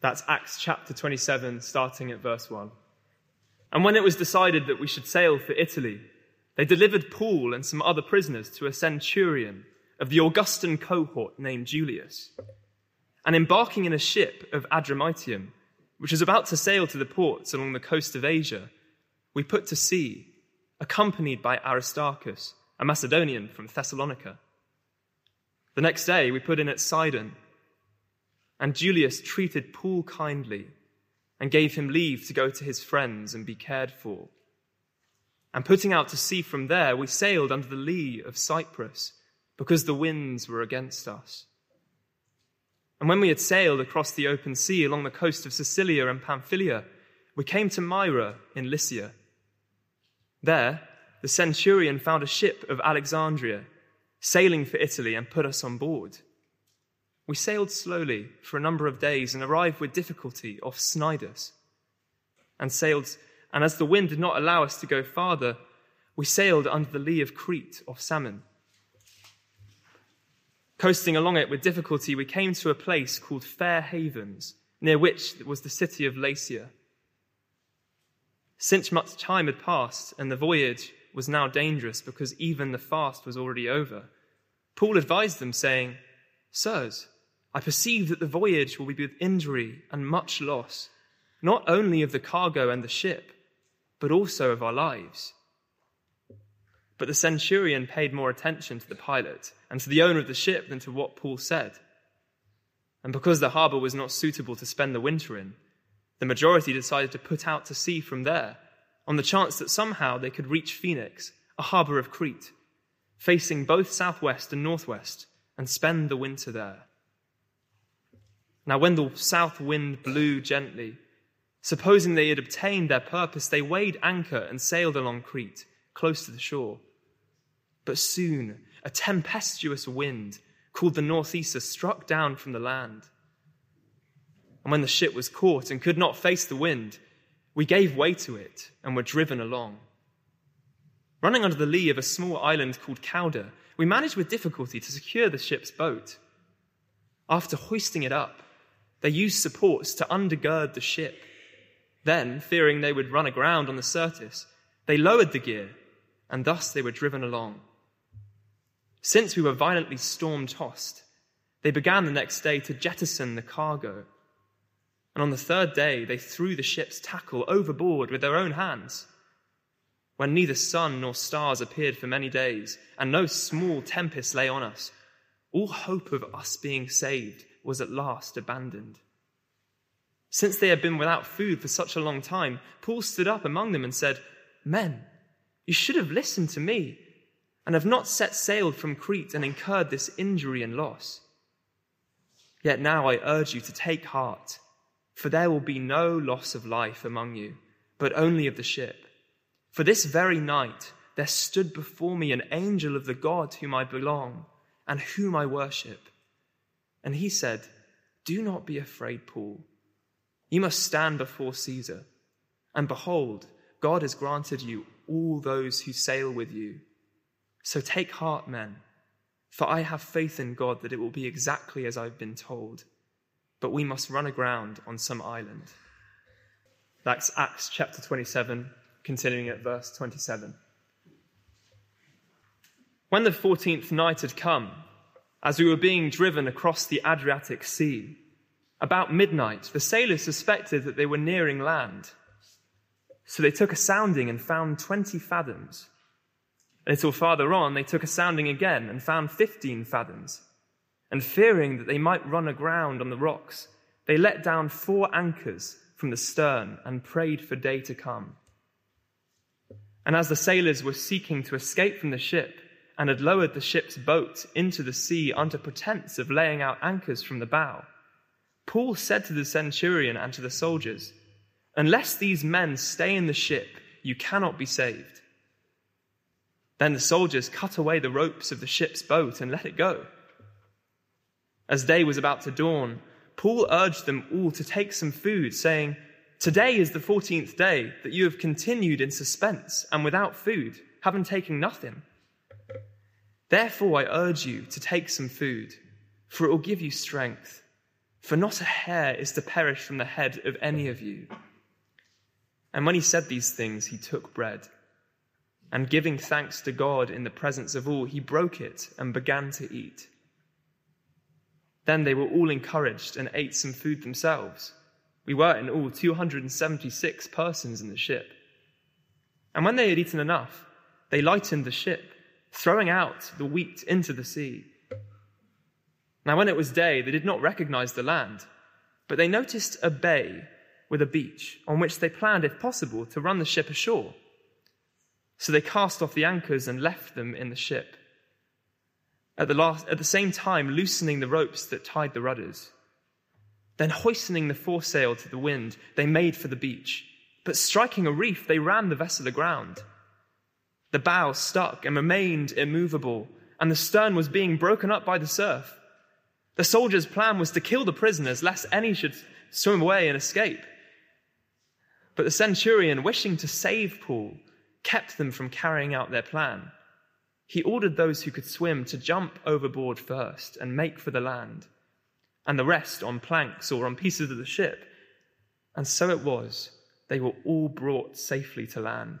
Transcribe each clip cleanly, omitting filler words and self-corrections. That's Acts chapter 27, starting at verse 1. And when it was decided that we should sail for Italy, they delivered Paul and some other prisoners to a centurion of the Augustan cohort named Julius. And embarking in a ship of Adramyttium, which was about to sail to the ports along the coast of Asia, we put to sea, accompanied by Aristarchus, a Macedonian from Thessalonica. The next day we put in at Sidon, and Julius treated Paul kindly and gave him leave to go to his friends and be cared for. And putting out to sea from there, we sailed under the lee of Cyprus, because the winds were against us. And when we had sailed across the open sea along the coast of Sicilia and Pamphylia, we came to Myra in Lycia. There, the centurion found a ship of Alexandria, sailing for Italy, and put us on board. We sailed slowly for a number of days and arrived with difficulty off Cnidus, and as the wind did not allow us to go farther, we sailed under the lee of Crete off Salmon. Coasting along it with difficulty, we came to a place called Fair Havens, near which was the city of Lasea. Since much time had passed and the voyage was now dangerous because even the fast was already over, Paul advised them, saying, "Sirs, I perceive that the voyage will be with injury and much loss, not only of the cargo and the ship, but also of our lives." But the centurion paid more attention to the pilot and to the owner of the ship than to what Paul said. And because the harbour was not suitable to spend the winter in, the majority decided to put out to sea from there, on the chance that somehow they could reach Phoenix, a harbour of Crete, facing both southwest and northwest, and spend the winter there. Now when the south wind blew gently, supposing they had obtained their purpose, they weighed anchor and sailed along Crete, close to the shore. But soon a tempestuous wind, called the Northeaster, struck down from the land. And when the ship was caught and could not face the wind, we gave way to it and were driven along. Running under the lee of a small island called Cauda, we managed with difficulty to secure the ship's boat. After hoisting it up, they used supports to undergird the ship. Then, fearing they would run aground on the Syrtis, they lowered the gear, and thus they were driven along. Since we were violently storm-tossed, they began the next day to jettison the cargo. And on the third day, they threw the ship's tackle overboard with their own hands. When neither sun nor stars appeared for many days, and no small tempest lay on us, all hope of us being saved was at last abandoned. Since they had been without food for such a long time, Paul stood up among them and said, "Men, you should have listened to me, and have not set sail from Crete and incurred this injury and loss. Yet now I urge you to take heart, for there will be no loss of life among you, but only of the ship. For this very night there stood before me an angel of the God whom I belong and whom I worship. And he said, 'Do not be afraid, Paul. You must stand before Caesar. And behold, God has granted you all those who sail with you. So take heart, men, for I have faith in God that it will be exactly as I've been told. But we must run aground on some island.'" That's Acts chapter 27. Continuing at verse 27. When the 14th night had come, as we were being driven across the Adriatic Sea, about midnight the sailors suspected that they were nearing land. So they took a sounding and found 20 fathoms. A little farther on, they took a sounding again and found 15 fathoms. And fearing that they might run aground on the rocks, they let down 4 anchors from the stern and prayed for day to come. And as the sailors were seeking to escape from the ship and had lowered the ship's boat into the sea under pretense of laying out anchors from the bow, Paul said to the centurion and to the soldiers, "Unless these men stay in the ship, you cannot be saved." Then the soldiers cut away the ropes of the ship's boat and let it go. As day was about to dawn, Paul urged them all to take some food, saying, "Today is the 14th day that you have continued in suspense and without food, having taken nothing. Therefore I urge you to take some food, for it will give you strength. For not a hair is to perish from the head of any of you. And when he said these things, he took bread, and giving thanks to God in the presence of all, he broke it and began to eat. Then they were all encouraged and ate some food themselves. We were in all 276 persons in the ship. And when they had eaten enough, they lightened the ship, throwing out the wheat into the sea. Now when it was day, they did not recognize the land, but they noticed a bay with a beach on which they planned, if possible, to run the ship ashore. So they cast off the anchors and left them in the ship, at the same time loosening the ropes that tied the rudders. Then hoisting the foresail to the wind, they made for the beach, but striking a reef, they ran the vessel aground. The bow stuck and remained immovable, and the stern was being broken up by the surf. The soldiers' plan was to kill the prisoners, lest any should swim away and escape. But the centurion, wishing to save Paul, kept them from carrying out their plan. He ordered those who could swim to jump overboard first and make for the land, and the rest on planks or on pieces of the ship. And so it was, they were all brought safely to land.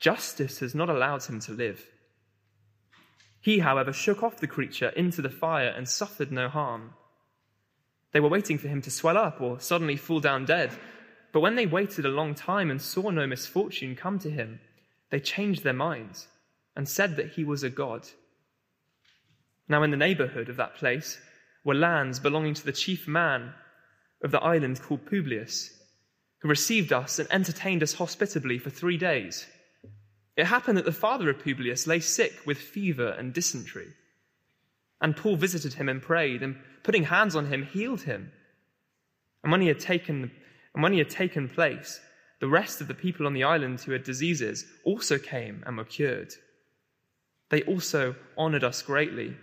justice has not allowed him to live." He, however, shook off the creature into the fire and suffered no harm. They were waiting for him to swell up or suddenly fall down dead, but when they waited a long time and saw no misfortune come to him, they changed their minds and said that he was a god. Now in the neighborhood of that place were lands belonging to the chief man of the island called Publius, who received us and entertained us hospitably for 3 days. It happened that the father of Publius lay sick with fever and dysentery. And Paul visited him and prayed, and putting hands on him, healed him. And when he had taken place, the rest of the people on the island who had diseases also came and were cured. They also honored us greatly,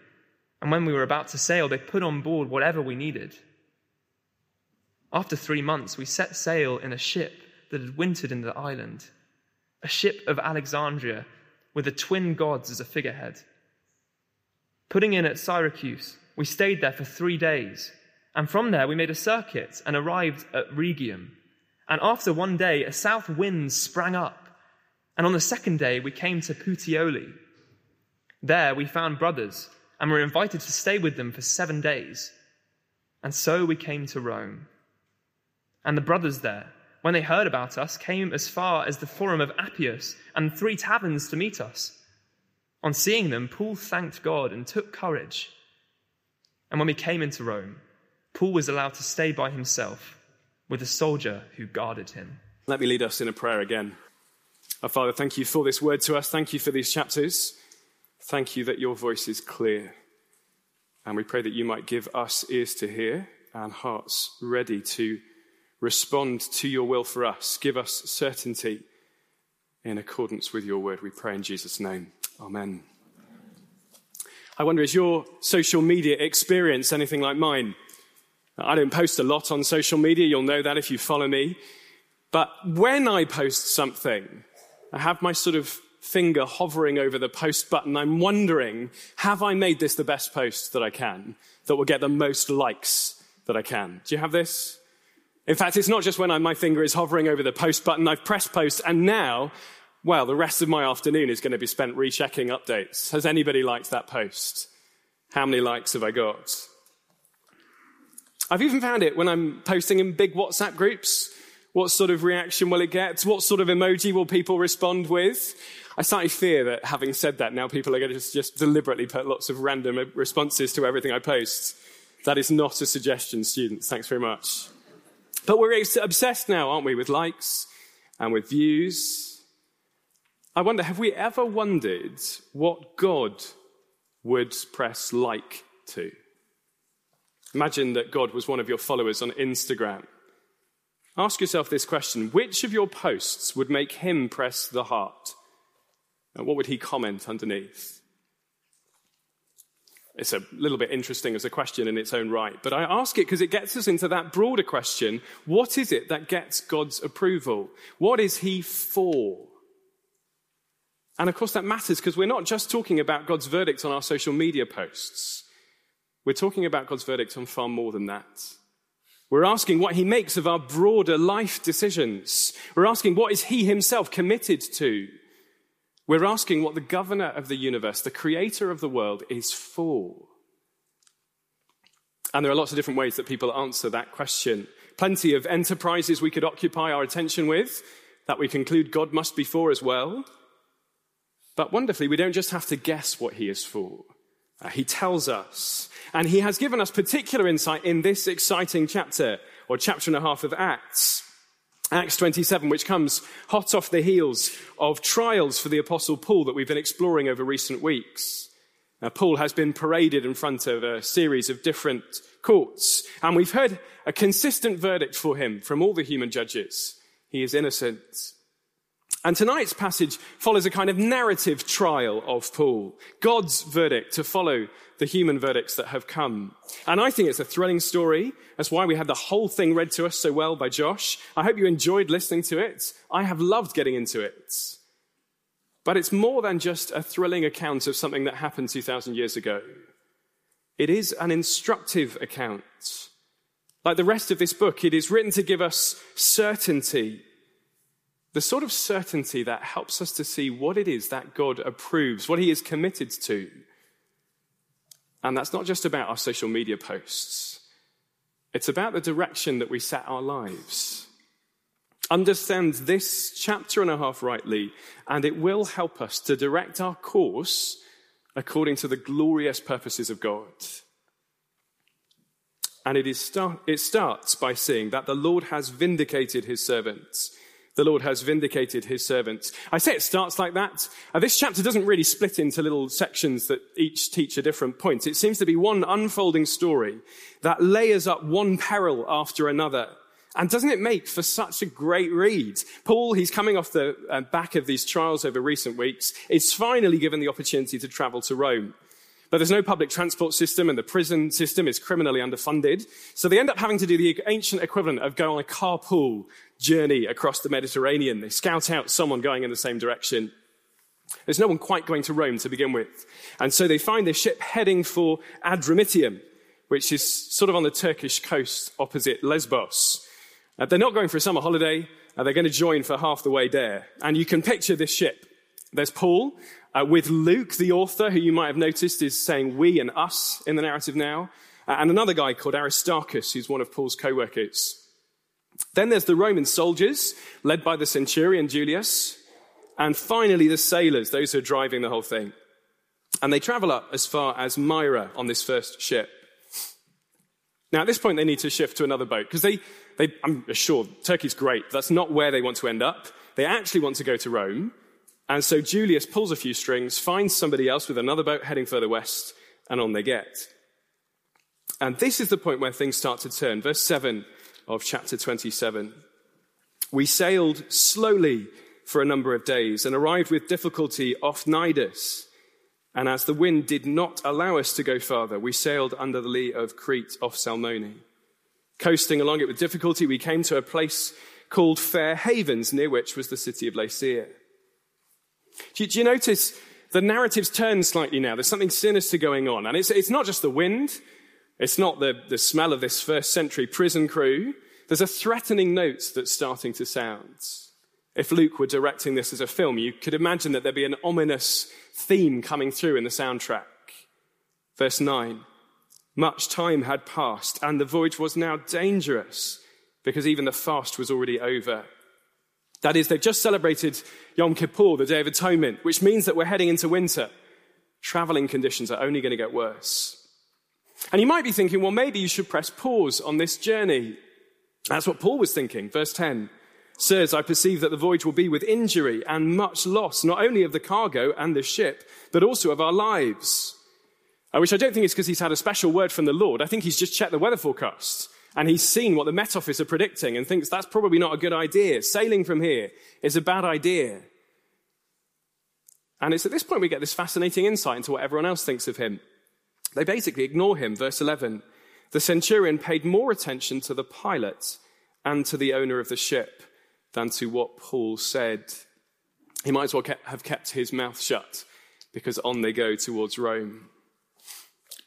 and when we were about to sail, they put on board whatever we needed. After 3 months, we set sail in a ship that had wintered in the island, a ship of Alexandria with the twin gods as a figurehead. Putting in at Syracuse, we stayed there for 3 days, and from there we made a circuit and arrived at Rhegium. And after 1 day, a south wind sprang up, and on the second day we came to Puteoli. There we found brothers, and were invited to stay with them for 7 days. And so we came to Rome. And the brothers there, when they heard about us, came as far as the Forum of Appius and 3 taverns to meet us. On seeing them, Paul thanked God and took courage. And when we came into Rome, Paul was allowed to stay by himself with a soldier who guarded him. Let me lead us in a prayer again. Our Father, thank you for this word to us. Thank you for these chapters. Thank you that your voice is clear. And we pray that you might give us ears to hear and hearts ready to respond to your will for us. Give us certainty in accordance with your word. We pray in Jesus' name. Amen. I wonder, is your social media experience anything like mine? I don't post a lot on social media. You'll know that if you follow me. But when I post something, I have my sort of finger hovering over the post button. I'm wondering, have I made this the best post that I can, that will get the most likes that I can? Do you have this? In fact, it's not just when my finger is hovering over the post button. I've pressed post, and now, well, the rest of my afternoon is going to be spent rechecking updates. Has anybody liked that post? How many likes have I got? I've even found it when I'm posting in big WhatsApp groups. What sort of reaction will it get? What sort of emoji will people respond with? I slightly fear that, having said that, now people are going to just deliberately put lots of random responses to everything I post. That is not a suggestion, students. Thanks very much. But we're obsessed now, aren't we, with likes and with views. I wonder, have we ever wondered what God would press like to? Imagine that God was one of your followers on Instagram. Ask yourself this question: which of your posts would make him press the heart? And what would he comment underneath? It's a little bit interesting as a question in its own right, but I ask it because it gets us into that broader question: what is it that gets God's approval? What is he for? And of course that matters because we're not just talking about God's verdicts on our social media posts. We're talking about God's verdicts on far more than that. We're asking what he makes of our broader life decisions. We're asking what is he himself committed to. We're asking what the governor of the universe, the creator of the world, is for. And there are lots of different ways that people answer that question. Plenty of enterprises we could occupy our attention with that we conclude God must be for as well. But wonderfully, we don't just have to guess what he is for. He tells us, and he has given us particular insight in this exciting chapter, or chapter and a half of Acts. Acts 27, which comes hot off the heels of trials for the Apostle Paul that we've been exploring over recent weeks. Now, Paul has been paraded in front of a series of different courts, and we've heard a consistent verdict for him from all the human judges. He is innocent. And tonight's passage follows a kind of narrative trial of Paul, God's verdict to follow the human verdicts that have come. And I think it's a thrilling story. That's why we had the whole thing read to us so well by Josh. I hope you enjoyed listening to it. I have loved getting into it. But it's more than just a thrilling account of something that happened 2,000 years ago. It is an instructive account. Like the rest of this book, it is written to give us certainty. The sort of certainty that helps us to see what it is that God approves, what he is committed to. And that's not just about our social media posts. It's about the direction that we set our lives. Understand this chapter and a half rightly, and it will help us to direct our course according to the glorious purposes of God. And it starts by seeing that the Lord has vindicated his servants. The Lord has vindicated his servants. I say it starts like that. This chapter doesn't really split into little sections that each teach a different point. It seems to be one unfolding story that layers up one peril after another. And doesn't it make for such a great read? Paul, he's coming off the back of these trials over recent weeks, is finally given the opportunity to travel to Rome. But there's no public transport system, and the prison system is criminally underfunded. So they end up having to do the ancient equivalent of go on a carpool journey across the Mediterranean. They scout out someone going in the same direction. There's no one quite going to Rome to begin with. And so they find this ship heading for Adramyttium, which is sort of on the Turkish coast opposite Lesbos. They're not going for a summer holiday. They're going to join for half the way there. And you can picture this ship. There's Paul with Luke, the author, who you might have noticed is saying we and us in the narrative now, and another guy called Aristarchus, who's one of Paul's co-workers. Then there's the Roman soldiers, led by the centurion Julius, and finally the sailors, those who are driving the whole thing. And they travel up as far as Myra on this first ship. Now, at this point, they need to shift to another boat, because they I'm sure, Turkey's great. That's not where they want to end up. They actually want to go to Rome. And so Julius pulls a few strings, finds somebody else with another boat heading further west, and on they get. And this is the point where things start to turn. Verse 7 of chapter 27. We sailed slowly for a number of days and arrived with difficulty off Cnidus. And as the wind did not allow us to go farther, we sailed under the lee of Crete off Salmon. Coasting along it with difficulty, we came to a place called Fair Havens, near which was the city of Lasea. Do you notice the narrative's turned slightly now? There's something sinister going on. And it's not just the wind. It's not the smell of this first century prison crew. There's a threatening note that's starting to sound. If Luke were directing this as a film, you could imagine that there'd be an ominous theme coming through in the soundtrack. Verse 9, much time had passed and the voyage was now dangerous because even the fast was already over. That is, they've just celebrated Yom Kippur, the Day of Atonement, which means that we're heading into winter. Traveling conditions are only going to get worse. And you might be thinking, well, maybe you should press pause on this journey. That's what Paul was thinking. Verse 10, sirs, I perceive that the voyage will be with injury and much loss, not only of the cargo and the ship, but also of our lives. Which I don't think is because he's had a special word from the Lord. I think he's just checked the weather forecast and he's seen what the Met Office are predicting and thinks that's probably not a good idea. Sailing from here is a bad idea. And it's at this point we get this fascinating insight into what everyone else thinks of him. They basically ignore him. Verse 11, the centurion paid more attention to the pilot and to the owner of the ship than to what Paul said. He might as well have kept his mouth shut because on they go towards Rome.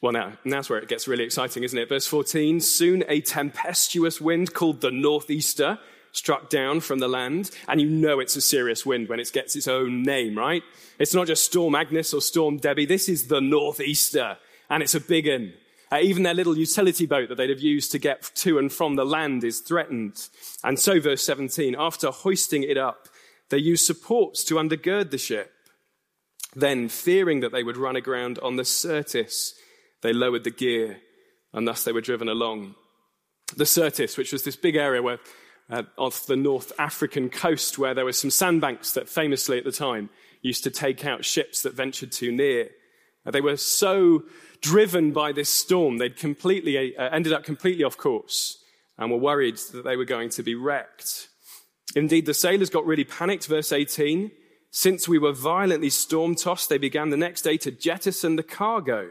Well, now's where it gets really exciting, isn't it? Verse 14, soon a tempestuous wind called the Northeaster struck down from the land. And you know it's a serious wind when it gets its own name, right? It's not just Storm Agnes or Storm Debbie. This is the Northeaster, and it's a big one. Even their little utility boat that they'd have used to get to and from the land is threatened. And so, verse 17, after hoisting it up, they used supports to undergird the ship. Then, fearing that they would run aground on the Syrtis, they lowered the gear, and thus they were driven along. The Syrtis, which was this big area where, off the North African coast where there were some sandbanks that famously at the time used to take out ships that ventured too near. They were so driven by this storm, they'd ended up completely off course and were worried that they were going to be wrecked. Indeed, the sailors got really panicked, verse 18. Since we were violently storm-tossed, they began the next day to jettison the cargo.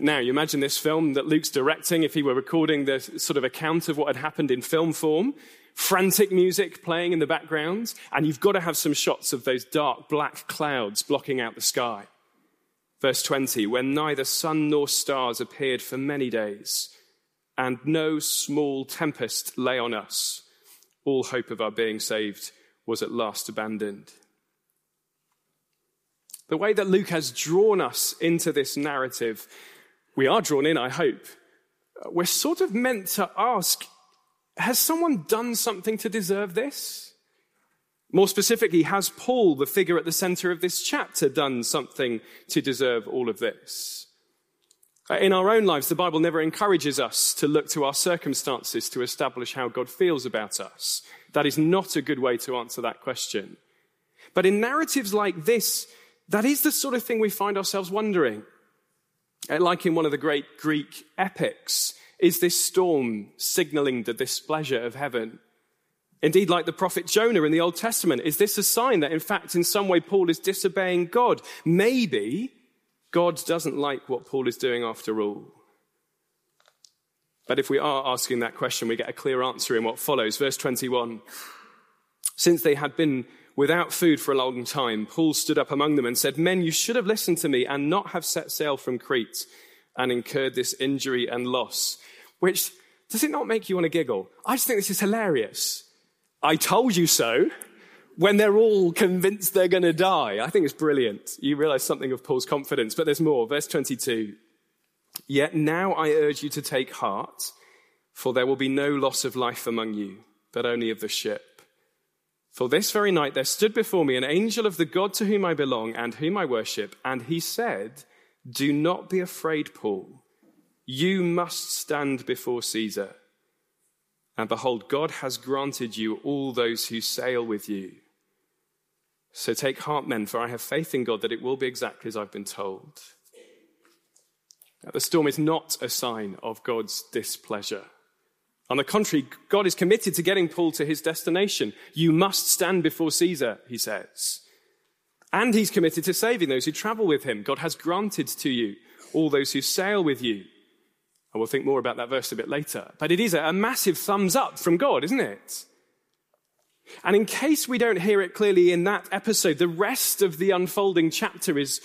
Now, you imagine this film that Luke's directing if he were recording the sort of account of what had happened in film form. Frantic music playing in the background, and you've got to have some shots of those dark black clouds blocking out the sky. Verse 20, when neither sun nor stars appeared for many days, and no small tempest lay on us, all hope of our being saved was at last abandoned. The way that Luke has drawn us into this narrative, we are drawn in, I hope. We're sort of meant to ask, has someone done something to deserve this? More specifically, has Paul, the figure at the center of this chapter, done something to deserve all of this? In our own lives, the Bible never encourages us to look to our circumstances to establish how God feels about us. That is not a good way to answer that question. But in narratives like this, that is the sort of thing we find ourselves wondering. Like in one of the great Greek epics, is this storm signaling the displeasure of heaven? Indeed, like the prophet Jonah in the Old Testament, is this a sign that, in fact, in some way, Paul is disobeying God? Maybe God doesn't like what Paul is doing after all. But if we are asking that question, we get a clear answer in what follows. Verse 21, since they had been without food for a long time, Paul stood up among them and said, men, you should have listened to me and not have set sail from Crete and incurred this injury and loss. Which, does it not make you want to giggle? I just think this is hilarious. I told you so, when they're all convinced they're going to die. I think it's brilliant. You realize something of Paul's confidence, but there's more. Verse 22, yet now I urge you to take heart, for there will be no loss of life among you, but only of the ship. For this very night there stood before me an angel of the God to whom I belong and whom I worship, and he said, do not be afraid, Paul. You must stand before Caesar. And behold, God has granted you all those who sail with you. So take heart, men, for I have faith in God that it will be exactly as I've been told. Now, the storm is not a sign of God's displeasure. On the contrary, God is committed to getting Paul to his destination. You must stand before Caesar, he says. And he's committed to saving those who travel with him. God has granted to you all those who sail with you. And we'll think more about that verse a bit later. But it is a massive thumbs up from God, isn't it? And in case we don't hear it clearly in that episode, the rest of the unfolding chapter is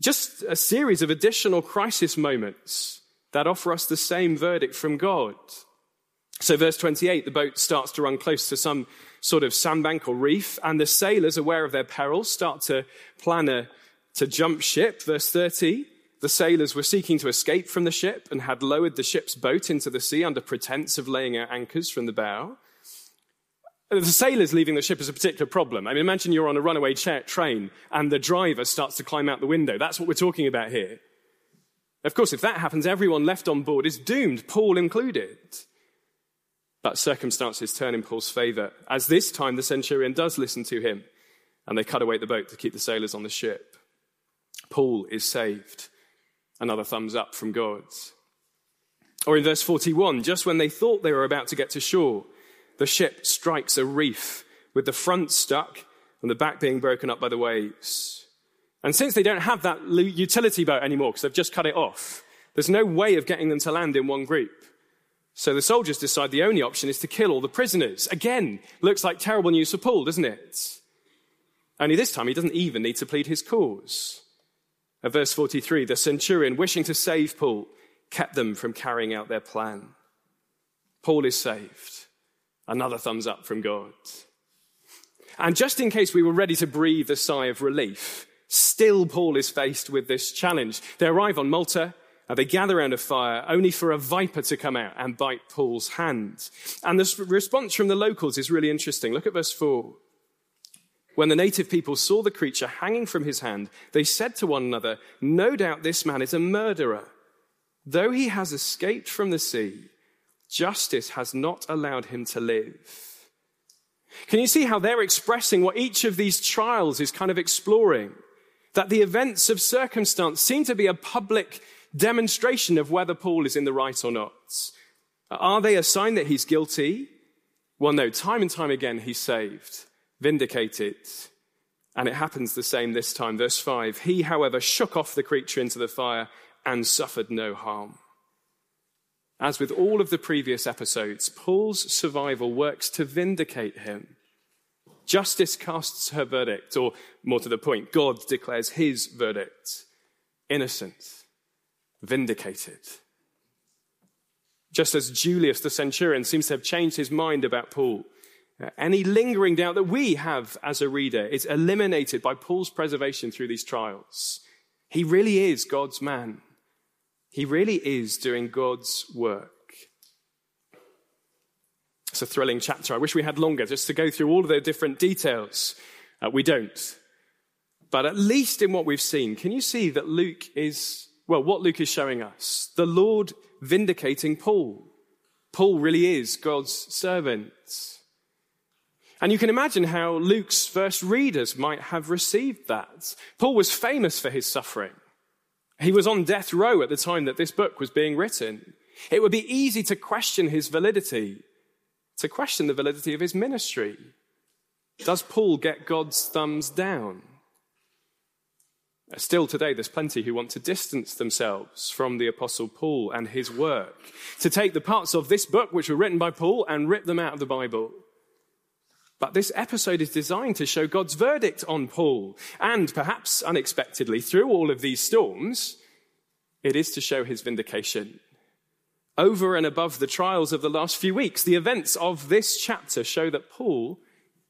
just a series of additional crisis moments that offer us the same verdict from God. So verse 28, the boat starts to run close to some sort of sandbank or reef, and the sailors, aware of their peril, start to plan to jump ship. Verse 30, the sailors were seeking to escape from the ship and had lowered the ship's boat into the sea under pretense of laying out anchors from the bow. The sailors leaving the ship is a particular problem. I mean, imagine you're on a runaway train and the driver starts to climb out the window. That's what we're talking about here. Of course, if that happens, everyone left on board is doomed, Paul included. But circumstances turn in Paul's favor, as this time the centurion does listen to him and they cut away the boat to keep the sailors on the ship. Paul is saved. Another thumbs up from God. Or in verse 41, just when they thought they were about to get to shore, the ship strikes a reef with the front stuck and the back being broken up by the waves. And since they don't have that utility boat anymore because they've just cut it off, there's no way of getting them to land in one group. So the soldiers decide the only option is to kill all the prisoners. Again, looks like terrible news for Paul, doesn't it? Only this time he doesn't even need to plead his cause. At verse 43, the centurion, wishing to save Paul, kept them from carrying out their plan. Paul is saved. Another thumbs up from God. And just in case we were ready to breathe a sigh of relief, still Paul is faced with this challenge. They arrive on Malta, and they gather around a fire, only for a viper to come out and bite Paul's hand. And the response from the locals is really interesting. Look at verse 4. When the native people saw the creature hanging from his hand, they said to one another, "No doubt this man is a murderer. Though he has escaped from the sea, justice has not allowed him to live." Can you see how they're expressing what each of these trials is kind of exploring? That the events of circumstance seem to be a public demonstration of whether Paul is in the right or not. Are they a sign that he's guilty? Well, no, time and time again he's saved, vindicated, and it happens the same this time. Verse 5, he, however, shook off the creature into the fire and suffered no harm. As with all of the previous episodes, Paul's survival works to vindicate him. Justice casts her verdict, or more to the point, God declares his verdict, innocent. Vindicated. Just as Julius the centurion seems to have changed his mind about Paul, any lingering doubt that we have as a reader is eliminated by Paul's preservation through these trials. He really is God's man. He really is doing God's work. It's a thrilling chapter. I wish we had longer just to go through all of the different details. We don't. But at least in what we've seen, can you see that Luke is... Well, what Luke is showing us, the Lord vindicating Paul. Paul really is God's servant. And you can imagine how Luke's first readers might have received that. Paul was famous for his suffering. He was on death row at the time that this book was being written. It would be easy to question his validity, to question the validity of his ministry. Does Paul get God's thumbs down? Still today, there's plenty who want to distance themselves from the Apostle Paul and his work, to take the parts of this book which were written by Paul and rip them out of the Bible. But this episode is designed to show God's verdict on Paul, and perhaps unexpectedly, through all of these storms, it is to show his vindication. Over and above the trials of the last few weeks, the events of this chapter show that Paul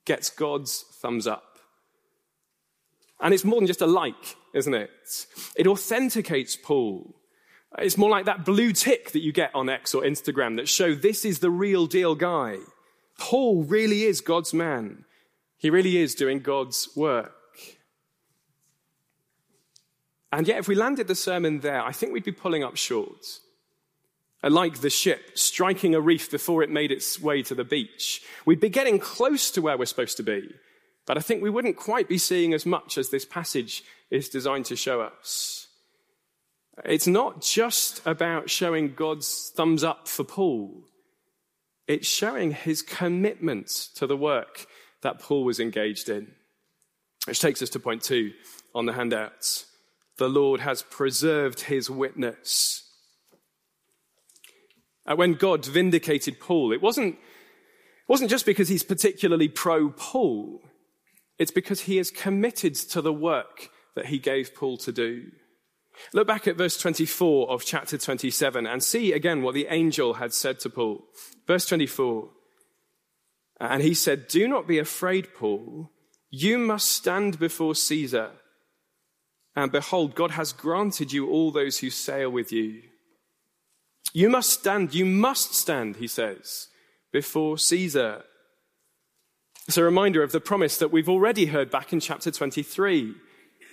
gets God's thumbs up. And it's more than just a like, isn't it? It authenticates Paul. It's more like that blue tick that you get on X or Instagram that show this is the real deal guy. Paul really is God's man. He really is doing God's work. And yet if we landed the sermon there, I think we'd be pulling up short. Like the ship striking a reef before it made its way to the beach, we'd be getting close to where we're supposed to be. But I think we wouldn't quite be seeing as much as this passage is designed to show us. It's not just about showing God's thumbs up for Paul. It's showing his commitment to the work that Paul was engaged in. Which takes us to point 2 on the handouts. The Lord has preserved his witness. When God vindicated Paul, it wasn't just because he's particularly pro-Paul. It's because he is committed to the work that he gave Paul to do. Look back at verse 24 of chapter 27 and see again what the angel had said to Paul. Verse 24, and he said, "Do not be afraid, Paul. You must stand before Caesar. And behold, God has granted you all those who sail with you." You must stand, he says, before Caesar. It's a reminder of the promise that we've already heard back in chapter 23,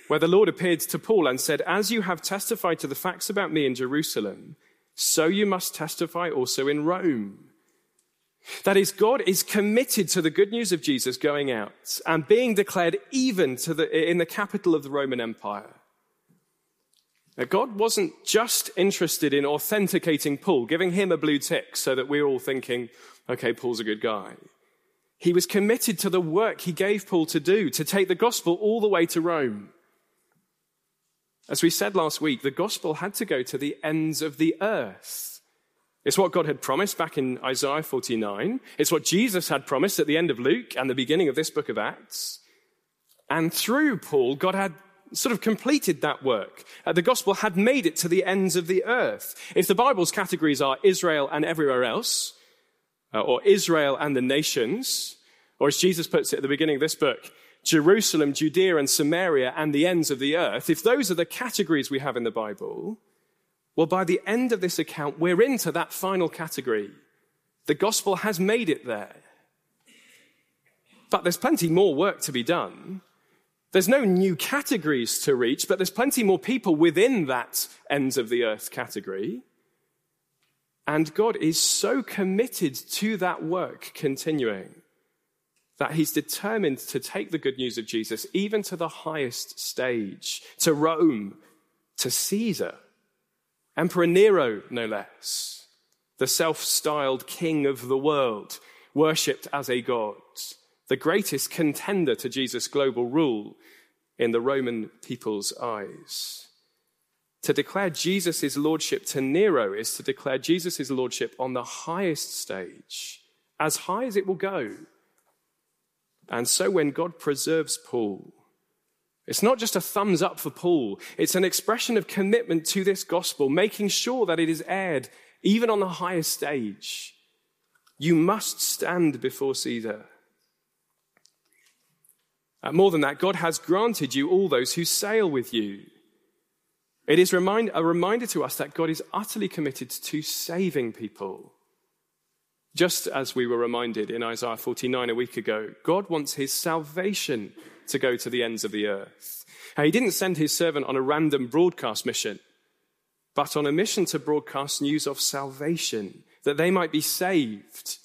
where the Lord appeared to Paul and said, "As you have testified to the facts about me in Jerusalem, so you must testify also in Rome." That is, God is committed to the good news of Jesus going out and being declared even in the capital of the Roman Empire. Now, God wasn't just interested in authenticating Paul, giving him a blue tick so that we're all thinking, okay, Paul's a good guy. He was committed to the work he gave Paul to do, to take the gospel all the way to Rome. As we said last week, the gospel had to go to the ends of the earth. It's what God had promised back in Isaiah 49. It's what Jesus had promised at the end of Luke and the beginning of this book of Acts. And through Paul, God had sort of completed that work. The gospel had made it to the ends of the earth. If the Bible's categories are Israel and everywhere else, or Israel and the nations, or as Jesus puts it at the beginning of this book, Jerusalem, Judea, and Samaria, and the ends of the earth, if those are the categories we have in the Bible, well, by the end of this account, we're into that final category. The gospel has made it there. But there's plenty more work to be done. There's no new categories to reach, but there's plenty more people within that ends of the earth category. And God is so committed to that work continuing that he's determined to take the good news of Jesus even to the highest stage, to Rome, to Caesar, Emperor Nero, no less, the self-styled king of the world, worshipped as a god, the greatest contender to Jesus' global rule in the Roman people's eyes. To declare Jesus' lordship to Nero is to declare Jesus' lordship on the highest stage, as high as it will go. And so when God preserves Paul, it's not just a thumbs up for Paul. It's an expression of commitment to this gospel, making sure that it is aired even on the highest stage. You must stand before Caesar. And more than that, God has granted you all those who sail with you. It is a reminder to us that God is utterly committed to saving people. Just as we were reminded in Isaiah 49 a week ago, God wants his salvation to go to the ends of the earth. And he didn't send his servant on a random broadcast mission, but on a mission to broadcast news of salvation, that they might be saved.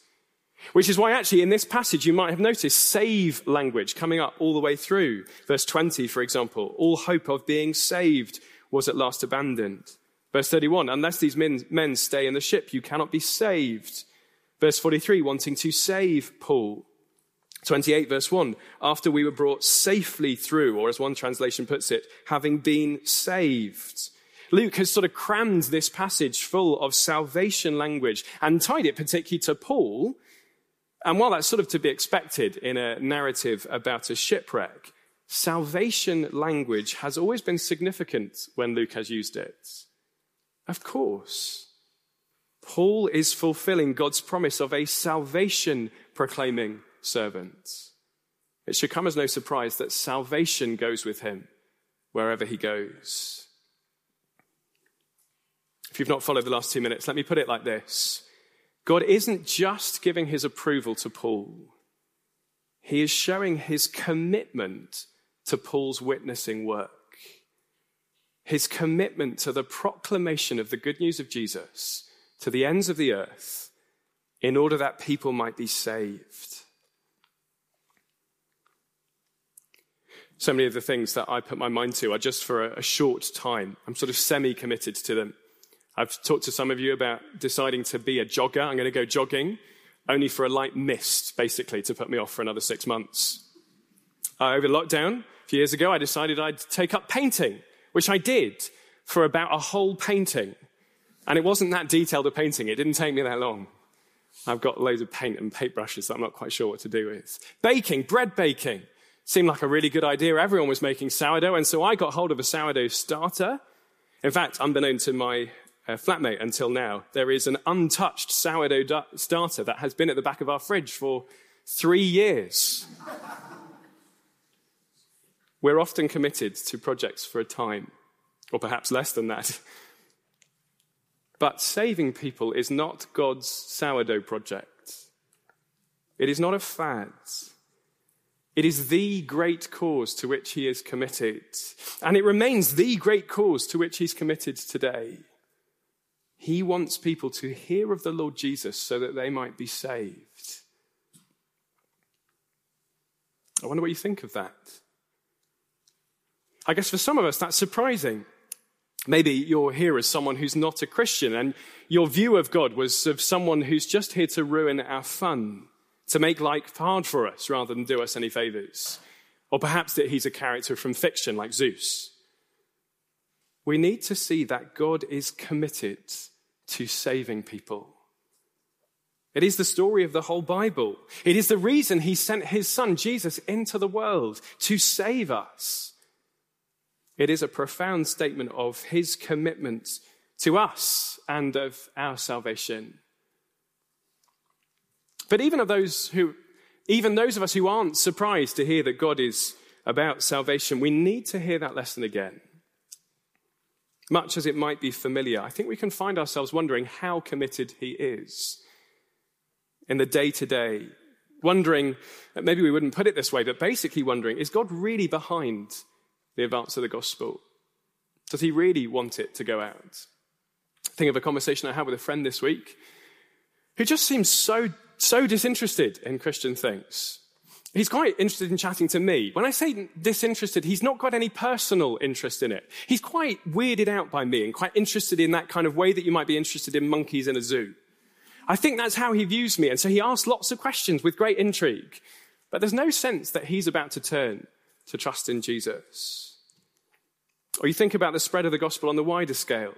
Which is why actually in this passage you might have noticed save language coming up all the way through. Verse 20, for example, all hope of being saved was at last abandoned. Verse 31, unless these men stay in the ship, you cannot be saved. Verse 43, wanting to save Paul. 28, verse 1, after we were brought safely through, or as one translation puts it, having been saved. Luke has sort of crammed this passage full of salvation language and tied it particularly to Paul. And while that's sort of to be expected in a narrative about a shipwreck, salvation language has always been significant when Luke has used it. Of course, Paul is fulfilling God's promise of a salvation-proclaiming servant. It should come as no surprise that salvation goes with him wherever he goes. If you've not followed the last 2 minutes, let me put it like this. God isn't just giving his approval to Paul. He is showing his commitment to Paul's witnessing work. His commitment to the proclamation of the good news of Jesus to the ends of the earth in order that people might be saved. So many of the things that I put my mind to are just for a short time. I'm sort of semi-committed to them. I've talked to some of you about deciding to be a jogger. I'm going to go jogging, only for a light mist, basically, to put me off for another 6 months. Over lockdown, a few years ago, I decided I'd take up painting, which I did for about a whole painting. And it wasn't that detailed a painting. It didn't take me that long. I've got loads of paint and paintbrushes that I'm not quite sure what to do with. Baking, bread baking, seemed like a really good idea. Everyone was making sourdough, and so I got hold of a sourdough starter. In fact, unbeknown to my flatmate until now, there is an untouched sourdough starter that has been at the back of our fridge for 3 years. We're often committed to projects for a time, or perhaps less than that. But saving people is not God's sourdough project. It is not a fad. It is the great cause to which he is committed. And it remains the great cause to which he's committed today. He wants people to hear of the Lord Jesus so that they might be saved. I wonder what you think of that. I guess for some of us, that's surprising. Maybe you're here as someone who's not a Christian, and your view of God was of someone who's just here to ruin our fun, to make life hard for us rather than do us any favors. Or perhaps that he's a character from fiction like Zeus. We need to see that God is committed to saving people. It is the story of the whole Bible. It is the reason he sent his son, Jesus, into the world to save us. It is a profound statement of his commitment to us and of our salvation. But even those of us who aren't surprised to hear that God is about salvation, we need to hear that lesson again. Much as it might be familiar, I think we can find ourselves wondering how committed he is in the day-to-day, wondering, maybe we wouldn't put it this way, but basically wondering, is God really behind the advance of the gospel? Does he really want it to go out? I think of a conversation I had with a friend this week who just seems so disinterested in Christian things. He's quite interested in chatting to me. When I say disinterested, he's not got any personal interest in it. He's quite weirded out by me and quite interested in that kind of way that you might be interested in monkeys in a zoo. I think that's how he views me. And so he asks lots of questions with great intrigue. But there's no sense that he's about to turn to trust in Jesus. Or you think about the spread of the gospel on the wider scale.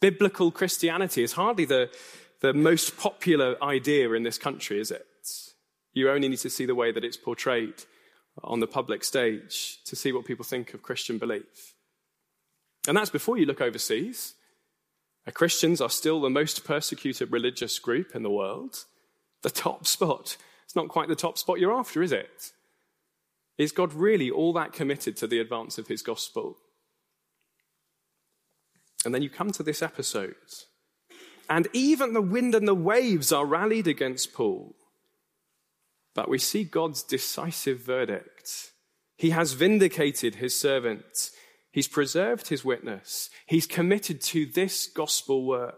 Biblical Christianity is hardly the most popular idea in this country, is it? You only need to see the way that it's portrayed on the public stage to see what people think of Christian belief. And that's before you look overseas. Christians are still the most persecuted religious group in the world. The top spot. It's not quite the top spot you're after, is it? Is God really all that committed to the advance of his gospel? And then you come to this episode. And even the wind and the waves are rallied against Paul. But we see God's decisive verdict. He has vindicated his servant. He's preserved his witness. He's committed to this gospel work.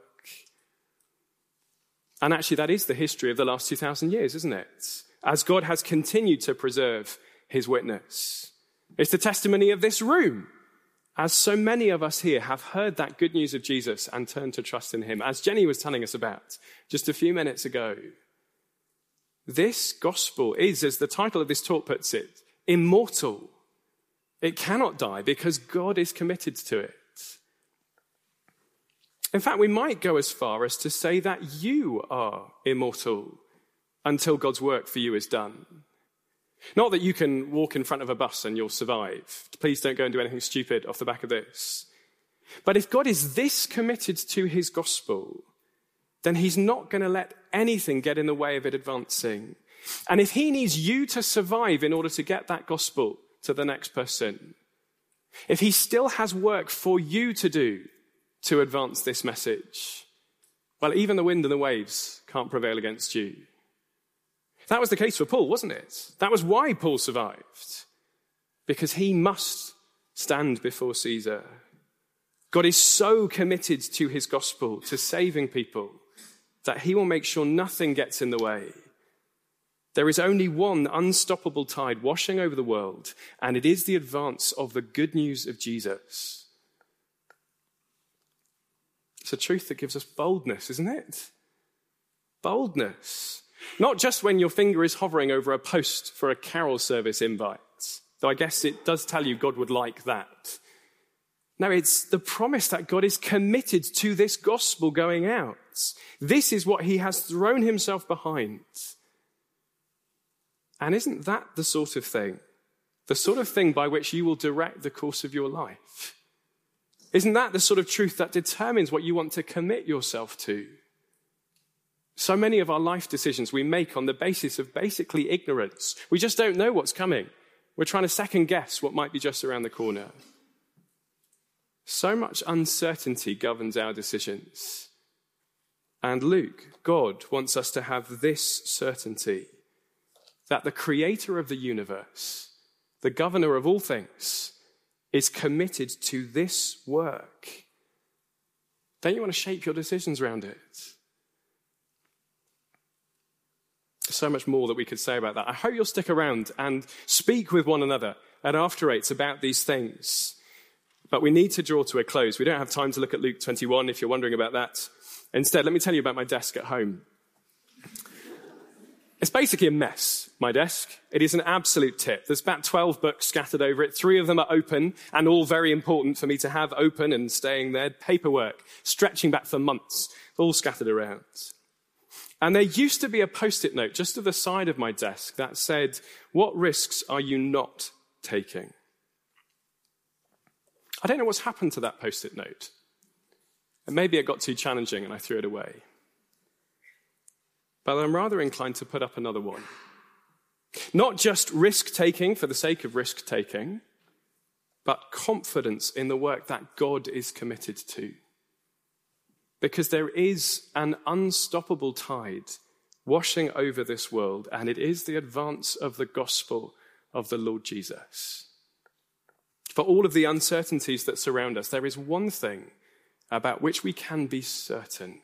And actually, that is the history of the last 2,000 years, isn't it? As God has continued to preserve his witness. It's the testimony of this room. As so many of us here have heard that good news of Jesus and turned to trust in him, as Jenny was telling us about just a few minutes ago. This gospel is, as the title of this talk puts it, immortal. It cannot die because God is committed to it. In fact, we might go as far as to say that you are immortal until God's work for you is done. Not that you can walk in front of a bus and you'll survive. Please don't go and do anything stupid off the back of this. But if God is this committed to his gospel, then he's not going to let anything get in the way of it advancing. And if he needs you to survive in order to get that gospel to the next person, if he still has work for you to do to advance this message, well, even the wind and the waves can't prevail against you. That was the case for Paul, wasn't it? That was why Paul survived, because he must stand before Caesar. God is so committed to his gospel, to saving people, that he will make sure nothing gets in the way. There is only one unstoppable tide washing over the world, and it is the advance of the good news of Jesus. It's a truth that gives us boldness, isn't it? Boldness. Not just when your finger is hovering over a post for a carol service invite, though I guess it does tell you God would like that. No, it's the promise that God is committed to this gospel going out. This is what he has thrown himself behind. And isn't that the sort of thing by which you will direct the course of your life? Isn't that the sort of truth that determines what you want to commit yourself to? So many of our life decisions we make on the basis of basically ignorance. We just don't know what's coming. We're trying to second guess what might be just around the corner. So much uncertainty governs our decisions. And Luke, God wants us to have this certainty that the creator of the universe, the governor of all things, is committed to this work. Don't you want to shape your decisions around it? So much more that we could say about that. I hope you'll stick around and speak with one another at After Eights about these things. But we need to draw to a close. We don't have time to look at Luke 21 if you're wondering about that. Instead, let me tell you about my desk at home. It's basically a mess, my desk. It is an absolute tip. There's about 12 books scattered over it. 3 of them are open and all very important for me to have open and staying there. Paperwork stretching back for months, all scattered around. And there used to be a post-it note just to the side of my desk that said, "What risks are you not taking?" I don't know what's happened to that post-it note. And maybe it got too challenging and I threw it away. But I'm rather inclined to put up another one. Not just risk-taking for the sake of risk-taking, but confidence in the work that God is committed to. Because there is an unstoppable tide washing over this world, and it is the advance of the gospel of the Lord Jesus. For all of the uncertainties that surround us, there is one thing about which we can be certain.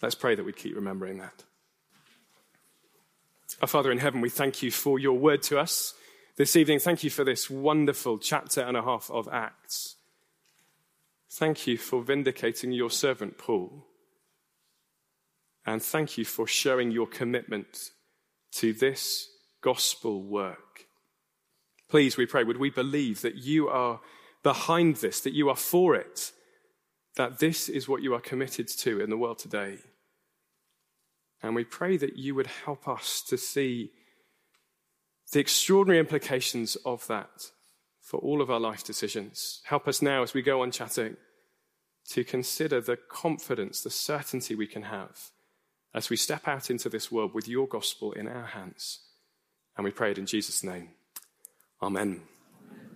Let's pray that we keep remembering that. Our Father in heaven, we thank you for your word to us this evening. Thank you for this wonderful 1.5 chapters of Acts. Thank you for vindicating your servant Paul. And thank you for showing your commitment to this gospel work. Please, we pray, would we believe that you are behind this, that you are for it, that this is what you are committed to in the world today. And we pray that you would help us to see the extraordinary implications of that for all of our life decisions. Help us now as we go on chatting to consider the confidence, the certainty we can have as we step out into this world with your gospel in our hands. And we pray it in Jesus' name. Amen.